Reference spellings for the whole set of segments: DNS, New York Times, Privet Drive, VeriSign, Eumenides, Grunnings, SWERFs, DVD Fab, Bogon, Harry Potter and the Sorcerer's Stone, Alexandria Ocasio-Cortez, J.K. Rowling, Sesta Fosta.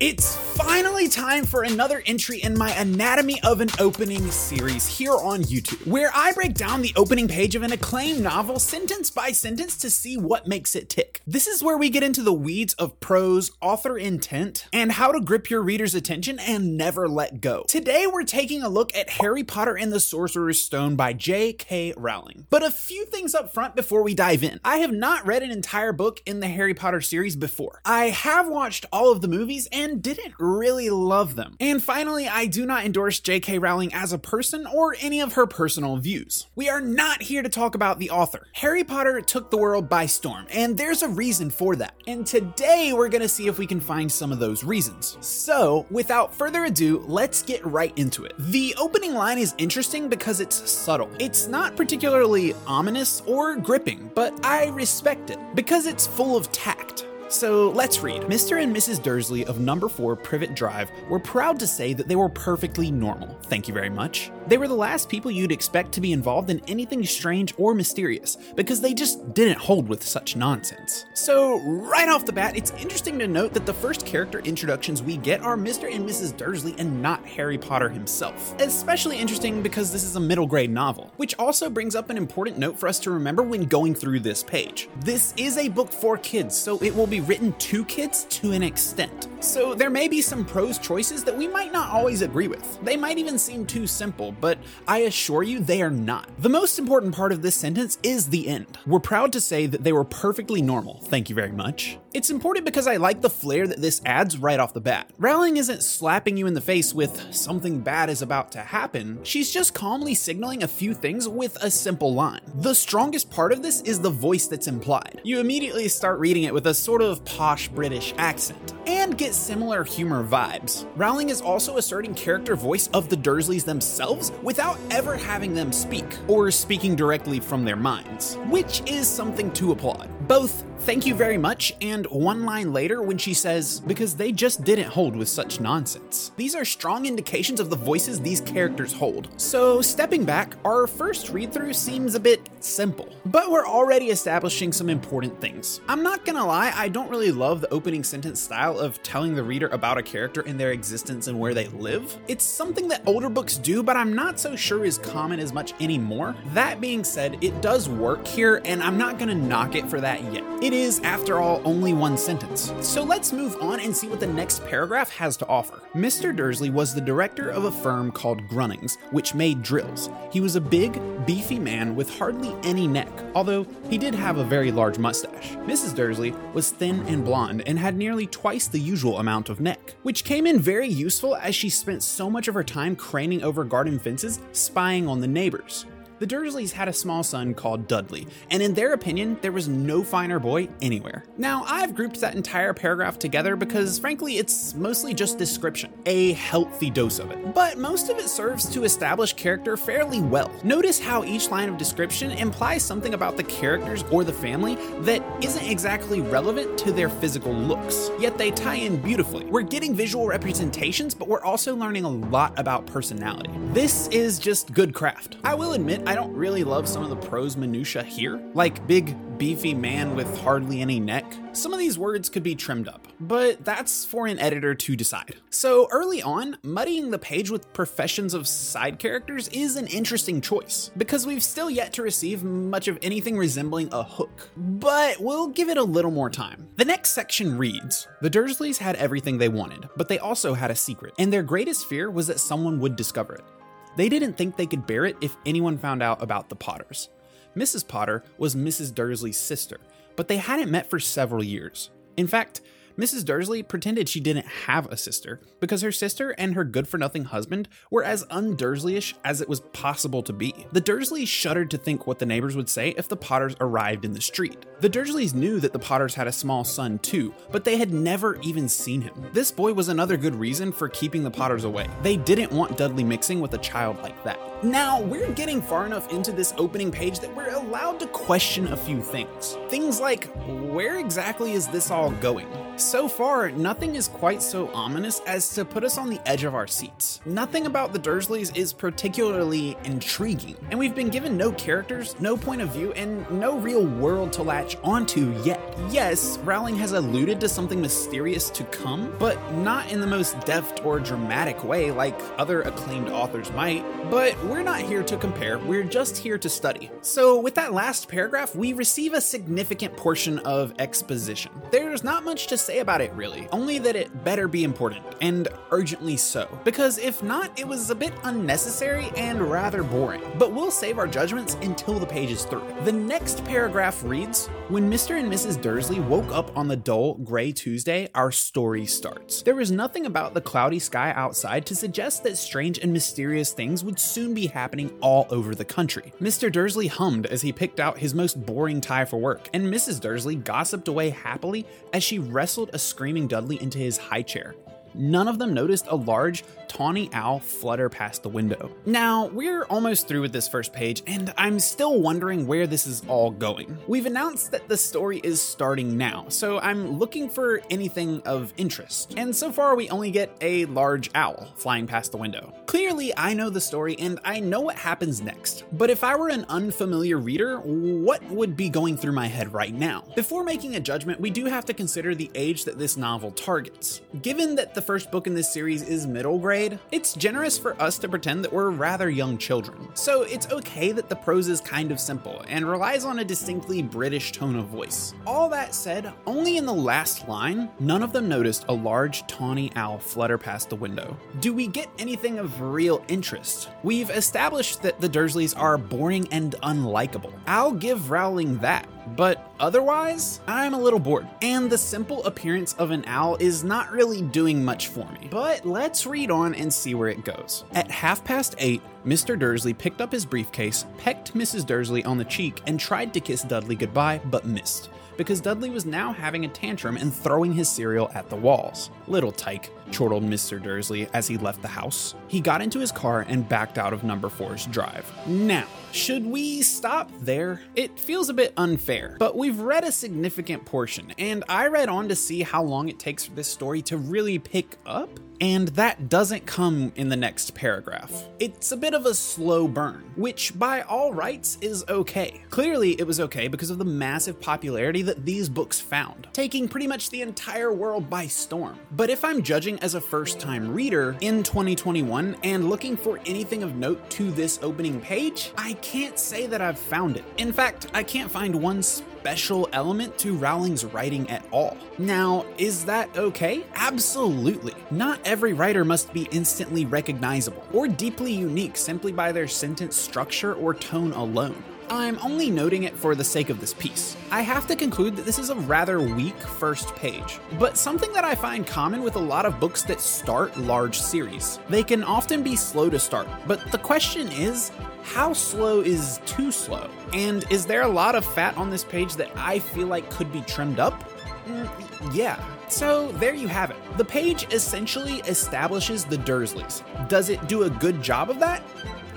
It's finally time for another entry in my Anatomy of an Opening series here on YouTube, where I break down the opening page of an acclaimed novel sentence by sentence to see what makes it tick. This is where we get into the weeds of prose, author intent, and how to grip your reader's attention and never let go. Today we're taking a look at Harry Potter and the Sorcerer's Stone by J.K. Rowling. But a few things up front before we dive in. I have not read an entire book in the Harry Potter series before. I have watched all of the movies and didn't really love them. And finally, I do not endorse J.K. Rowling as a person or any of her personal views. We are not here to talk about the author. Harry Potter took the world by storm, and there's a reason for that. And today we're gonna see if we can find some of those reasons. So without further ado, let's get right into it. The opening line is interesting because it's subtle. It's not particularly ominous or gripping, but I respect it because it's full of tact. So let's read. Mr. and Mrs. Dursley of number 4 Privet Drive were proud to say that they were perfectly normal. Thank you very much. They were the last people you'd expect to be involved in anything strange or mysterious because they just didn't hold with such nonsense. So right off the bat, it's interesting to note that the first character introductions we get are Mr. and Mrs. Dursley and not Harry Potter himself. Especially interesting because this is a middle grade novel, which also brings up an important note for us to remember when going through this page. This is a book for kids, so it will be written to kids to an extent. So there may be some prose choices that we might not always agree with. They might even seem too simple, but I assure you they are not. The most important part of this sentence is the end. We're proud to say that they were perfectly normal. Thank you very much. It's important because I like the flair that this adds right off the bat. Rowling isn't slapping you in the face with something bad is about to happen. She's just calmly signaling a few things with a simple line. The strongest part of this is the voice that's implied. You immediately start reading it with a sort of posh British accent and get similar humor vibes. Rowling is also asserting character voice of the Dursleys themselves without ever having them speak or speaking directly from their minds, which is something to applaud. Both thank you very much and one line later when she says, because they just didn't hold with such nonsense. These are strong indications of the voices these characters hold. So stepping back, our first read through seems a bit simple, but we're already establishing some important things. I'm not gonna lie, I don't really love the opening sentence style of telling the reader about a character and their existence and where they live. It's something that older books do, but I'm not so sure is common as much anymore. That being said, it does work here and I'm not gonna knock it for that yet. It is, after all, only one sentence. So let's move on and see what the next paragraph has to offer. Mr. Dursley was the director of a firm called Grunnings, which made drills. He was a big, beefy man with hardly any neck, although he did have a very large mustache. Mrs. Dursley was thin and blonde and had nearly twice the usual amount of neck, which came in very useful as she spent so much of her time craning over garden fences, spying on the neighbors. The Dursleys had a small son called Dudley, and in their opinion, there was no finer boy anywhere. Now, I've grouped that entire paragraph together because, frankly, it's mostly just description, a healthy dose of it. But most of it serves to establish character fairly well. Notice how each line of description implies something about the characters or the family that isn't exactly relevant to their physical looks, yet they tie in beautifully. We're getting visual representations, but we're also learning a lot about personality. This is just good craft. I will admit, I don't really love some of the prose minutiae here, like big, beefy man with hardly any neck. Some of these words could be trimmed up, but that's for an editor to decide. So early on, muddying the page with professions of side characters is an interesting choice, because we've still yet to receive much of anything resembling a hook, but we'll give it a little more time. The next section reads, the Dursleys had everything they wanted, but they also had a secret, and their greatest fear was that someone would discover it. They didn't think they could bear it if anyone found out about the Potters. Mrs. Potter was Mrs. Dursley's sister, but they hadn't met for several years. In fact, Mrs. Dursley pretended she didn't have a sister because her sister and her good-for-nothing husband were as un-Dursleyish as it was possible to be. The Dursleys shuddered to think what the neighbors would say if the Potters arrived in the street. The Dursleys knew that the Potters had a small son too, but they had never even seen him. This boy was another good reason for keeping the Potters away. They didn't want Dudley mixing with a child like that. Now, we're getting far enough into this opening page that we're allowed to question a few things. Things like, where exactly is this all going? So far, nothing is quite so ominous as to put us on the edge of our seats. Nothing about the Dursleys is particularly intriguing, and we've been given no characters, no point of view, and no real world to latch onto yet. Yes, Rowling has alluded to something mysterious to come, but not in the most deft or dramatic way like other acclaimed authors might. But we're not here to compare, we're just here to study. So with that last paragraph, we receive a significant portion of exposition. There's not much to say about it really, only that it better be important, and urgently so. Because if not, it was a bit unnecessary and rather boring. But we'll save our judgments until the page is through. The next paragraph reads, "When Mr. and Mrs. Dursley woke up on the dull, gray Tuesday, our story starts. There was nothing about the cloudy sky outside to suggest that strange and mysterious things would soon be happening all over the country. Mr. Dursley hummed as he picked out his most boring tie for work, and Mrs. Dursley gossiped away happily as she wrestled a screaming Dudley into his high chair. None of them noticed a large, tawny owl flutter past the window." Now, we're almost through with this first page, and I'm still wondering where this is all going. We've announced that the story is starting now, so I'm looking for anything of interest. And so far, we only get a large owl flying past the window. Clearly, I know the story, and I know what happens next. But if I were an unfamiliar reader, what would be going through my head right now? Before making a judgment, we do have to consider the age that this novel targets. Given that the first book in this series is middle grade, it's generous for us to pretend that we're rather young children. So it's okay that the prose is kind of simple and relies on a distinctly British tone of voice. All that said, only in the last line, none of them noticed a large tawny owl flutter past the window, do we get anything of real interest. We've established that the Dursleys are boring and unlikable. I'll give Rowling that. But otherwise, I'm a little bored, and the simple appearance of an owl is not really doing much for me. But let's read on and see where it goes. "At 8:30, Mr. Dursley picked up his briefcase, pecked Mrs. Dursley on the cheek, and tried to kiss Dudley goodbye, but missed, because Dudley was now having a tantrum and throwing his cereal at the walls. Little tyke," chortled Mr. Dursley as he left the house. He got into his car and backed out of number 4's drive. Now, should we stop there? It feels a bit unfair, but we've read a significant portion, and I read on to see how long it takes for this story to really pick up, and that doesn't come in the next paragraph. It's a bit of a slow burn, which by all rights is okay. Clearly it was okay because of the massive popularity that these books found, taking pretty much the entire world by storm. But if I'm judging as a first-time reader in 2021 and looking for anything of note to this opening page, I can't say that I've found it. In fact, I can't find one special element to Rowling's writing at all. Now, is that okay? Absolutely. Not every writer must be instantly recognizable or deeply unique simply by their sentence structure or tone alone. I'm only noting it for the sake of this piece. I have to conclude that this is a rather weak first page, but something that I find common with a lot of books that start large series. They can often be slow to start, but the question is, how slow is too slow? And is there a lot of fat on this page that I feel like could be trimmed up? Yeah. So there you have it. The page essentially establishes the Dursleys. Does it do a good job of that?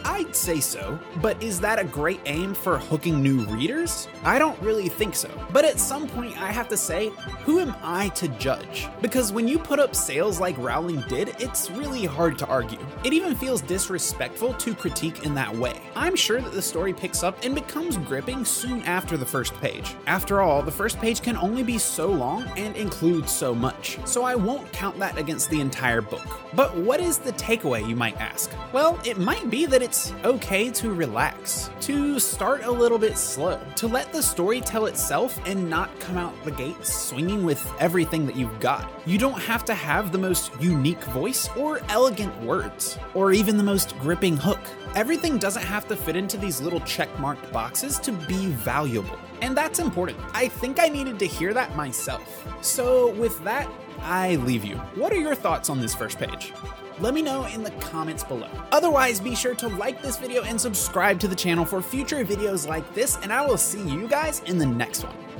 I'd say so, but is that a great aim for hooking new readers? I don't really think so. But at some point I have to say, who am I to judge? Because when you put up sales like Rowling did, it's really hard to argue. It even feels disrespectful to critique in that way. I'm sure that the story picks up and becomes gripping soon after the first page. After all, the first page can only be so long and include so much, so I won't count that against the entire book. But what is the takeaway, you might ask? Well, it might be that it's okay to relax, to start a little bit slow, to let the story tell itself and not come out the gate swinging with everything that you've got. You don't have to have the most unique voice or elegant words, or even the most gripping hook. Everything doesn't have to fit into these little check-marked boxes to be valuable. And that's important. I think I needed to hear that myself. So with that, I leave you. What are your thoughts on this first page? Let me know in the comments below. Otherwise, be sure to like this video and subscribe to the channel for future videos like this, and I will see you guys in the next one.